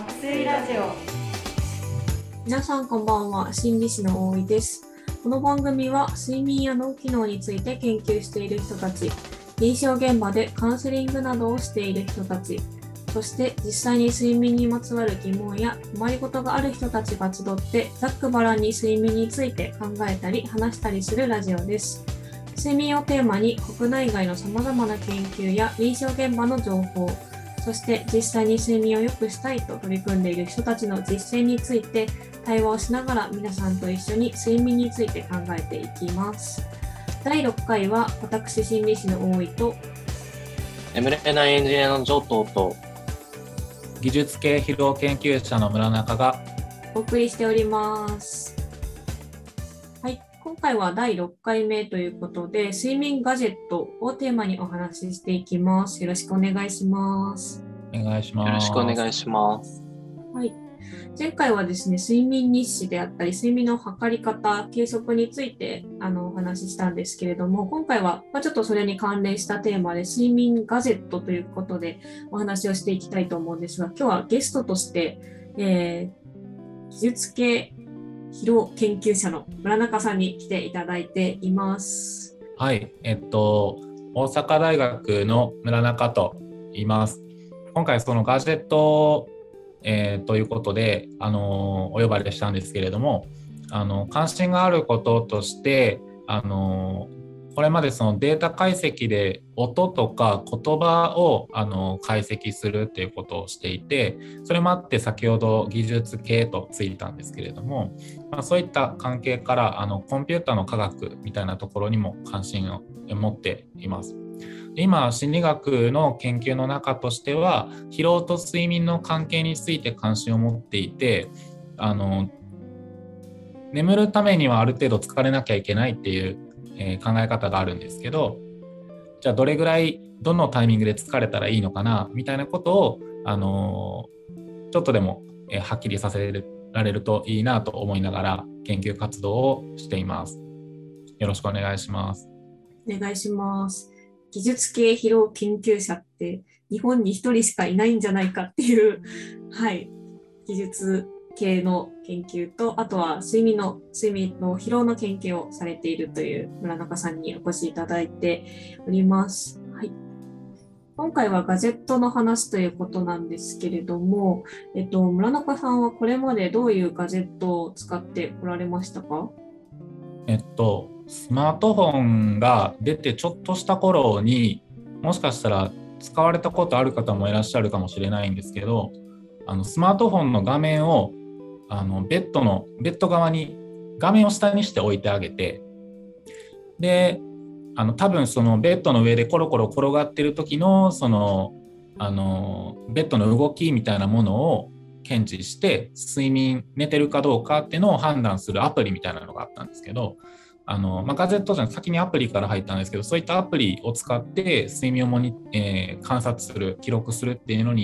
爆睡ラジオ。皆さんこんばんは、心理師の大井です。この番組は睡眠や脳機能について研究している人たち、臨床現場でカウンセリングなどをしている人たち、そして実際に睡眠にまつわる疑問や困りごとがある人たちが集ってざっくばらんに睡眠について考えたり話したりするラジオです。睡眠をテーマに国内外のさまざまな研究や臨床現場の情報、そして実際に睡眠を良くしたいと取り組んでいる人たちの実践について対話をしながら皆さんと一緒に睡眠について考えていきます。第6回は私心理師の大井と眠れないエンジニアの上東と技術系疲労研究者の村中がお送りしております。はい、今回は第6回目ということで睡眠ガジェットをテーマにお話ししていきます。よろしくお願いします。お願いします。よろしくお願いします。はい、前回はですね、睡眠日誌であったり睡眠の測り方、計測についてお話ししたんですけれども、今回はちょっとそれに関連したテーマで睡眠ガジェットということでお話をしていきたいと思うんですが、今日はゲストとして、技術系疲労研究者の村中さんに来ていただいています。はい、大阪大学の村中と言います。今回そのガジェットということで、お呼ばれしたんですけれども、関心があることとして、これまでそのデータ解析で音とか言葉を解析するっていうことをしていて、それもあって先ほど技術系とついたんですけれども、そういった関係からコンピューターの科学みたいなところにも関心を持っています。今心理学の研究の中としては疲労と睡眠の関係について関心を持っていて、眠るためにはある程度疲れなきゃいけないっていう、考え方があるんですけど、じゃあどれぐらいどのタイミングで疲れたらいいのかなみたいなことを、ちょっとでも、はっきりさせられるといいなと思いながら研究活動をしています。よろしくお願いします。お願いします。技術系疲労研究者って日本に一人しかいないんじゃないかっていう、はい、技術系の研究と、あとは睡眠の疲労の研究をされているという村中さんにお越しいただいております。はい、今回はガジェットの話ということなんですけれども、村中さんはこれまでどういうガジェットを使っておられましたか？スマートフォンが出てちょっとした頃にもしかしたら使われたことある方もいらっしゃるかもしれないんですけど、スマートフォンの画面をベッド側に画面を下にして置いてあげて、で多分そのベッドの上でコロコロ転がってる時のベッドの動きみたいなものを検知して寝てるかどうかっていうのを判断するアプリみたいなのがあったんですけど、ガジェットじゃなくて先にアプリから入ったんですけど、そういったアプリを使って睡眠を観察する、記録するっていうの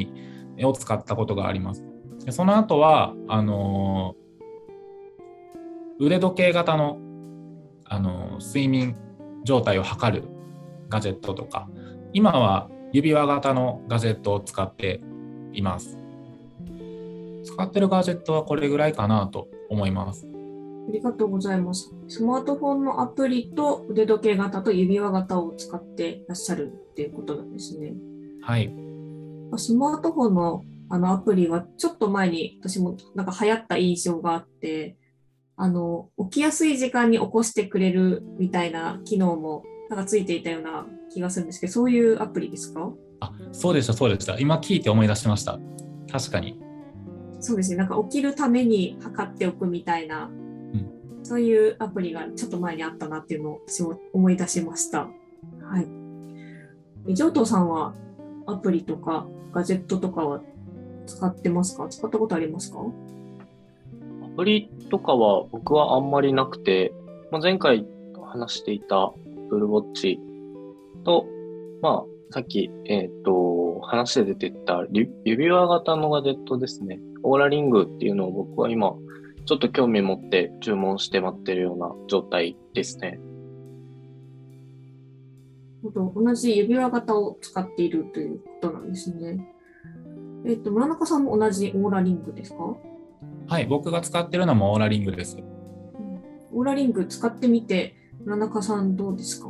を使ったことがあります。でその後は腕時計型の、睡眠状態を測るガジェットとか、今は指輪型のガジェットを使っています。使ってるガジェットはこれぐらいかなと思います。ありがとうございます。スマートフォンのアプリと腕時計型と指輪型を使っていらっしゃるっていうことなんですね。はい。スマートフォンのアプリはちょっと前に私もなんか流行った印象があって、起きやすい時間に起こしてくれるみたいな機能もなんかついていたような気がするんですけど、そういうアプリですか？あ、そうでした。今聞いて思い出しました。確かに。そうですね。なんか起きるために測っておくみたいな。そういうアプリがちょっと前にあったなっていうのを私も思い出しました。はい。上東さんはアプリとかガジェットとかは使ってますか？使ったことありますか？アプリとかは僕はあんまりなくて、前回話していたApple Watchと、さっき、話で出てた指輪型のガジェットですね。オーラリングっていうのを僕は今、ちょっと興味持って注文して待ってるような状態ですね。同じ指輪型を使っているということなんですね。村中さんも同じオーラリングですか？はい、僕が使ってるのもオーラリングです。オーラリング使ってみて、村中さんどうですか？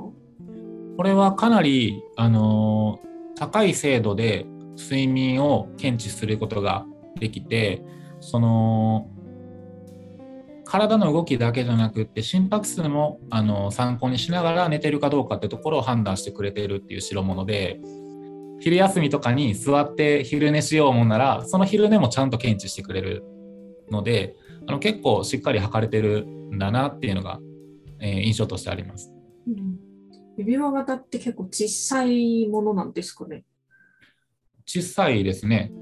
これはかなり、高い精度で睡眠を検知することができて、その体の動きだけじゃなくて心拍数も参考にしながら寝てるかどうかってところを判断してくれてるっていう代物で、昼休みとかに座って昼寝しようもんならその昼寝もちゃんと検知してくれるので、結構しっかり測れてるんだなっていうのが、印象としてあります、うん、指輪型って結構小さいものなんですかね？小さいですね。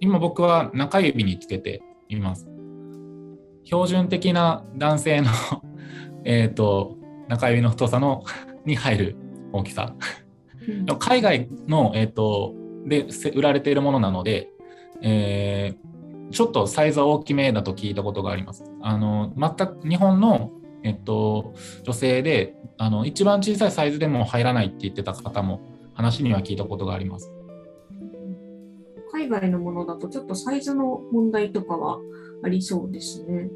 今僕は中指につけています。標準的な男性の中指の太さのに入る大きさ、うん、海外の、で売られているものなので、ちょっとサイズは大きめだと聞いたことがあります。全く日本の、女性で一番小さいサイズでも入らないって言ってた方も話には聞いたことがあります。海外のものだとちょっとサイズの問題とかはありそうですね。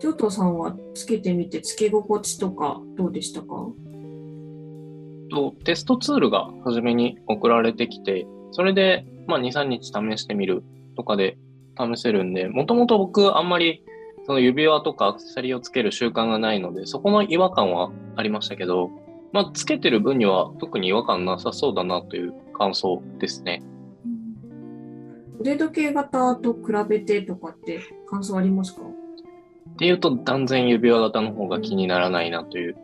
上藤さんはつけてみてつけ心地とかどうでしたか？テストツールが初めに送られてきて、それで、2、3日試してみるとかで試せるんで、もともと僕あんまりその指輪とかアクセサリーをつける習慣がないので、そこの違和感はありましたけど、つけてる分には特に違和感なさそうだなという感想ですね。腕時計型と比べてとかって感想ありますか？っていうと断然指輪型の方が気にならないなという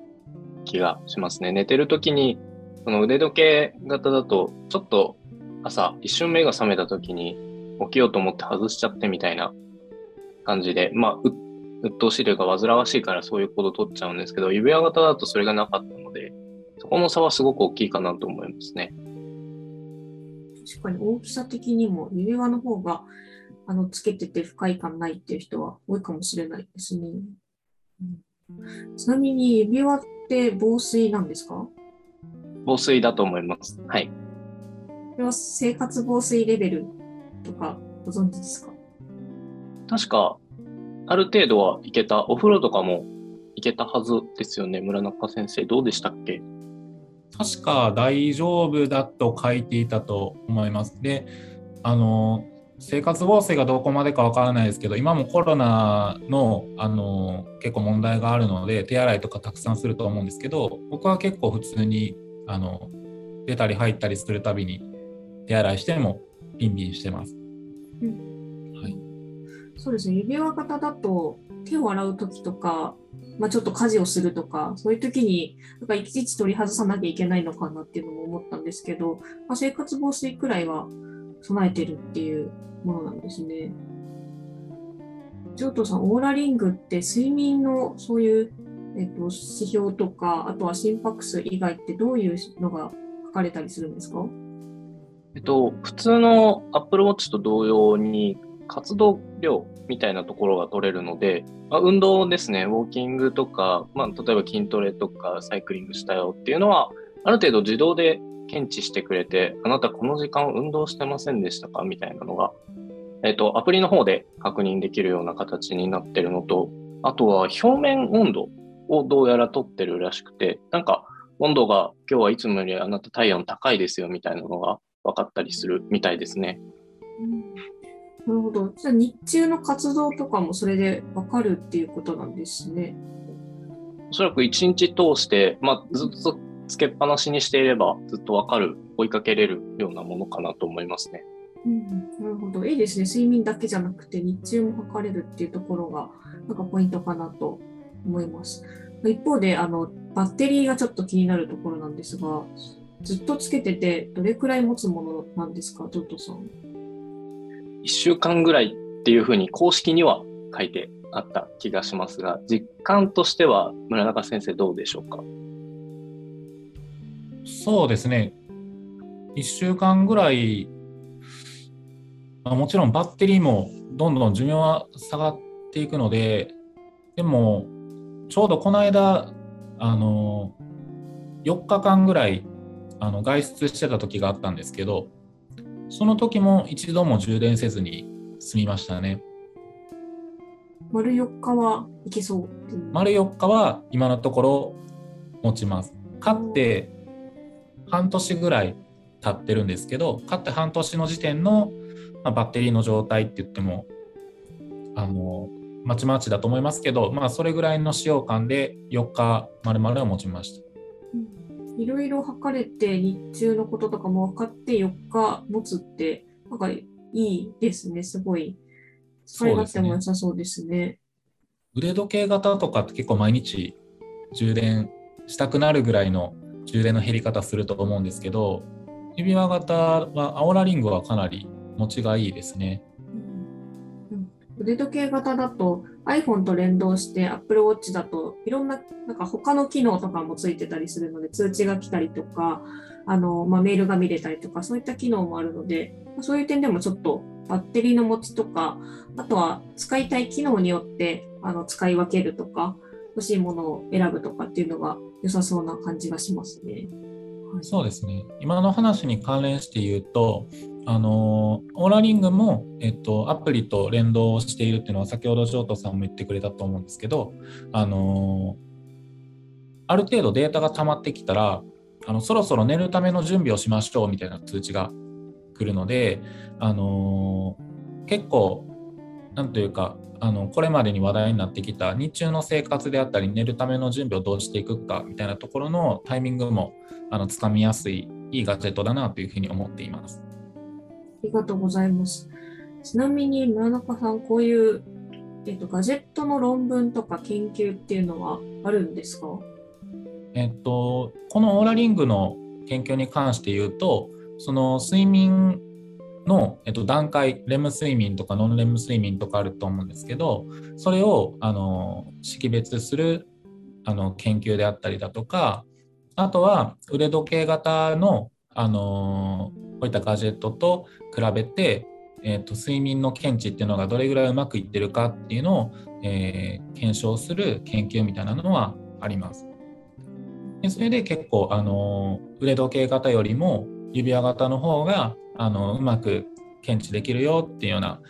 気がしますね。寝てる時にその腕時計型だとちょっと朝一瞬目が覚めた時に起きようと思って外しちゃってみたいな感じで、鬱陶しいというか煩わしいからそういう行動を取っちゃうんですけど、指輪型だとそれがなかったので、そこの差はすごく大きいかなと思いますね。確かに大きさ的にも指輪の方がつけてて不快感ないっていう人は多いかもしれないですね、うん、ちなみに指輪って防水なんですか？防水だと思います、はい、これは生活防水レベルとかご存知ですか？確かある程度はいけた、お風呂とかもいけたはずですよね。村中先生どうでしたっけ？確か大丈夫だと書いていたと思います。で、生活防水がどこまでかわからないですけど、今もコロナの、結構問題があるので手洗いとかたくさんすると思うんですけど、僕は結構普通に出たり入ったりするたびに手洗いしてもビンビンしてます、うん、はい、そうですね。指輪型だと手を洗うときとか、ちょっと家事をするとか、そういう時にいちいち取り外さなきゃいけないのかなっていうのも思ったんですけど、生活防水くらいは備えてるっていうものなんですね。上藤さん、オーラリングって睡眠のそういう、指標とか、あとは心拍数以外ってどういうのが書かれたりするんですか？普通の Apple Watch と同様に活動量みたいなところが取れるので、運動ですね、ウォーキングとか、例えば筋トレとかサイクリングしたよっていうのはある程度自動で検知してくれて、あなたこの時間運動してませんでしたかみたいなのが、アプリの方で確認できるような形になってるのと、あとは表面温度をどうやら取ってるらしくて、温度が今日はいつもよりあなた体温高いですよみたいなのが分かったりするみたいですね、うん。なるほど。じゃあ日中の活動とかもそれで分かるっていうことなんですね。おそらく一日通して、ずっとつけっぱなしにしていればずっと分かる、追いかけれるようなものかなと思いますね、うん、なるほど。いいですね。睡眠だけじゃなくて日中も測れるっていうところがポイントかなと思います。一方でバッテリーがちょっと気になるところなんですが、ずっとつけててどれくらい持つものなんですか、ちょっとさん。1週間ぐらいっていうふうに公式には書いてあった気がしますが、実感としては村中先生どうでしょうか？そうですね、1週間ぐらい、もちろんバッテリーもどんどん寿命は下がっていくので、でもちょうどこの間4日間ぐらい外出してた時があったんですけど、その時も一度も充電せずに済みましたね。丸4日はいけそう。丸4日は今のところ持ちます。買って半年ぐらい経ってるんですけど、買って半年の時点のバッテリーの状態って言ってもまちまちだと思いますけど、まあ、それぐらいの使用感で4日丸々は持ちました。いろいろ測れて日中のこととかも分かって4日持つってなんかいいですね。すごい使い勝手も良さそうですね。腕時計型とかって結構毎日充電したくなるぐらいの充電の減り方すると思うんですけど、指輪型はアオラリングはかなり持ちがいいですね。腕時計型だと iPhone と連動して Apple Watch だといろんな、 なんか他の機能とかもついてたりするので、通知が来たりとかメールが見れたりとかそういった機能もあるので、そういう点でもちょっとバッテリーの持ちとか、あとは使いたい機能によって使い分けるとか欲しいものを選ぶとかっていうのが良さそうな感じがしますね。はい、そうですね。今の話に関連して言うとオーラリングも、アプリと連動しているっていうのは先ほど城戸さんも言ってくれたと思うんですけど、ある程度データが溜まってきたらそろそろ寝るための準備をしましょうみたいな通知が来るので、結構なんというかこれまでに話題になってきた日中の生活であったり寝るための準備をどうしていくかみたいなところのタイミングもつかみやすいいいガジェットだなというふうに思っています。ありがとうございます。ちなみに村中さん、こういう、ガジェットの論文とか研究っていうのはあるんですか？このオーラリングの研究に関して言うと、その睡眠の、段階、レム睡眠とかノンレム睡眠とかあると思うんですけど、それを識別する研究であったりだとか、あとは腕時計型のこういったガジェットと比べて、睡眠の検知っていうのがどれぐらいうまくいってるかっていうのを、検証する研究みたいなのはあります。でそれで結構、腕時計型よりも指輪型の方がうまく検知できるよっていうような、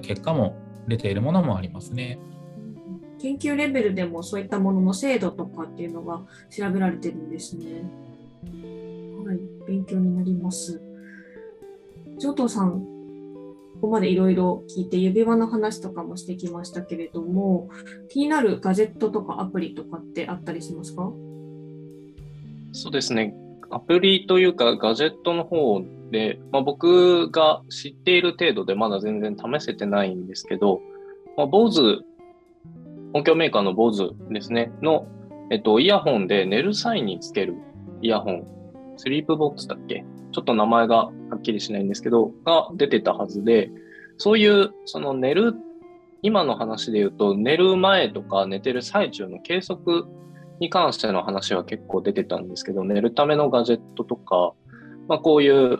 結果も出ているものもありますね。研究レベルでもそういったものの精度とかっていうのが調べられてるんですね。はい、勉強になります。城戸さん、ここまでいろいろ聞いて指輪の話とかもしてきましたけれども、気になるガジェットとかアプリとかってあったりしますか？そうですね、アプリというかガジェットの方で、僕が知っている程度でまだ全然試せてないんですけど、BOSE、音響メーカーの BOSE ですねの、イヤホンで寝る際につけるイヤホン、スリープボックスだっけ、ちょっと名前がはっきりしないんですけど、が出てたはずで、そういうその寝る、今の話で言うと寝る前とか寝てる最中の計測に関しての話は結構出てたんですけど、寝るためのガジェットとか、こういう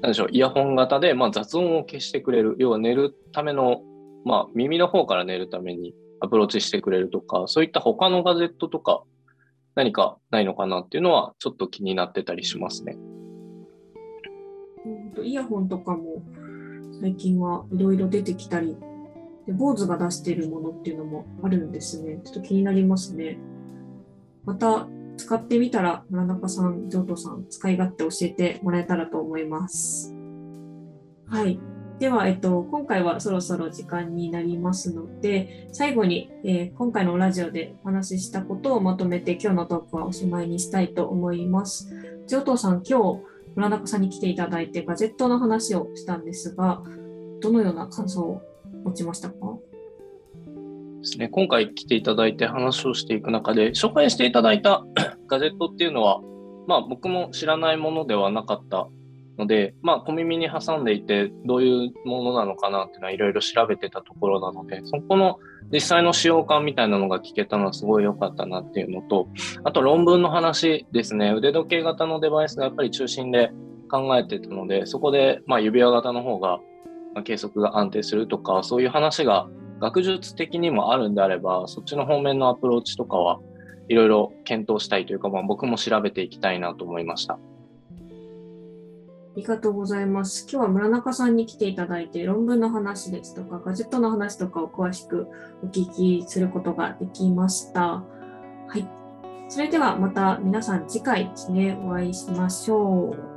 なんでしょう、イヤホン型で、雑音を消してくれる、要は寝るための、耳の方から寝るためにアプローチしてくれるとか、そういった他のガジェットとか何かないのかなっていうのはちょっと気になってたりしますね。イヤホンとかも最近はいろいろ出てきたり、BOSEが出しているものっていうのもあるんですね。ちょっと気になりますね。また使ってみたら村中さん、城戸さん、使い勝手教えてもらえたらと思います。はい。では、今回はそろそろ時間になりますので、最後に、今回のラジオでお話ししたことをまとめて今日のトークはおしまいにしたいと思います。城戸さん、今日村中さんに来ていただいてガジェットの話をしたんですが、どのような感想を持ちましたか？ですね、今回来ていただいて話をしていく中で紹介していただいたガジェットっていうのは、僕も知らないものではなかったので、小耳に挟んでいてどういうものなのかなっていうのはいろいろ調べてたところなので、そこの実際の使用感みたいなのが聞けたのはすごい良かったなっていうのと、あと論文の話ですね。腕時計型のデバイスがやっぱり中心で考えてたので、そこで指輪型の方が計測が安定するとか、そういう話が学術的にもあるんであれば、そっちの方面のアプローチとかはいろいろ検討したいというか、僕も調べていきたいなと思いました。ありがとうございます。今日は村中さんに来ていただいて、論文の話ですとか、ガジェットの話とかを詳しくお聞きすることができました。はい。それではまた皆さん次回ですね、お会いしましょう。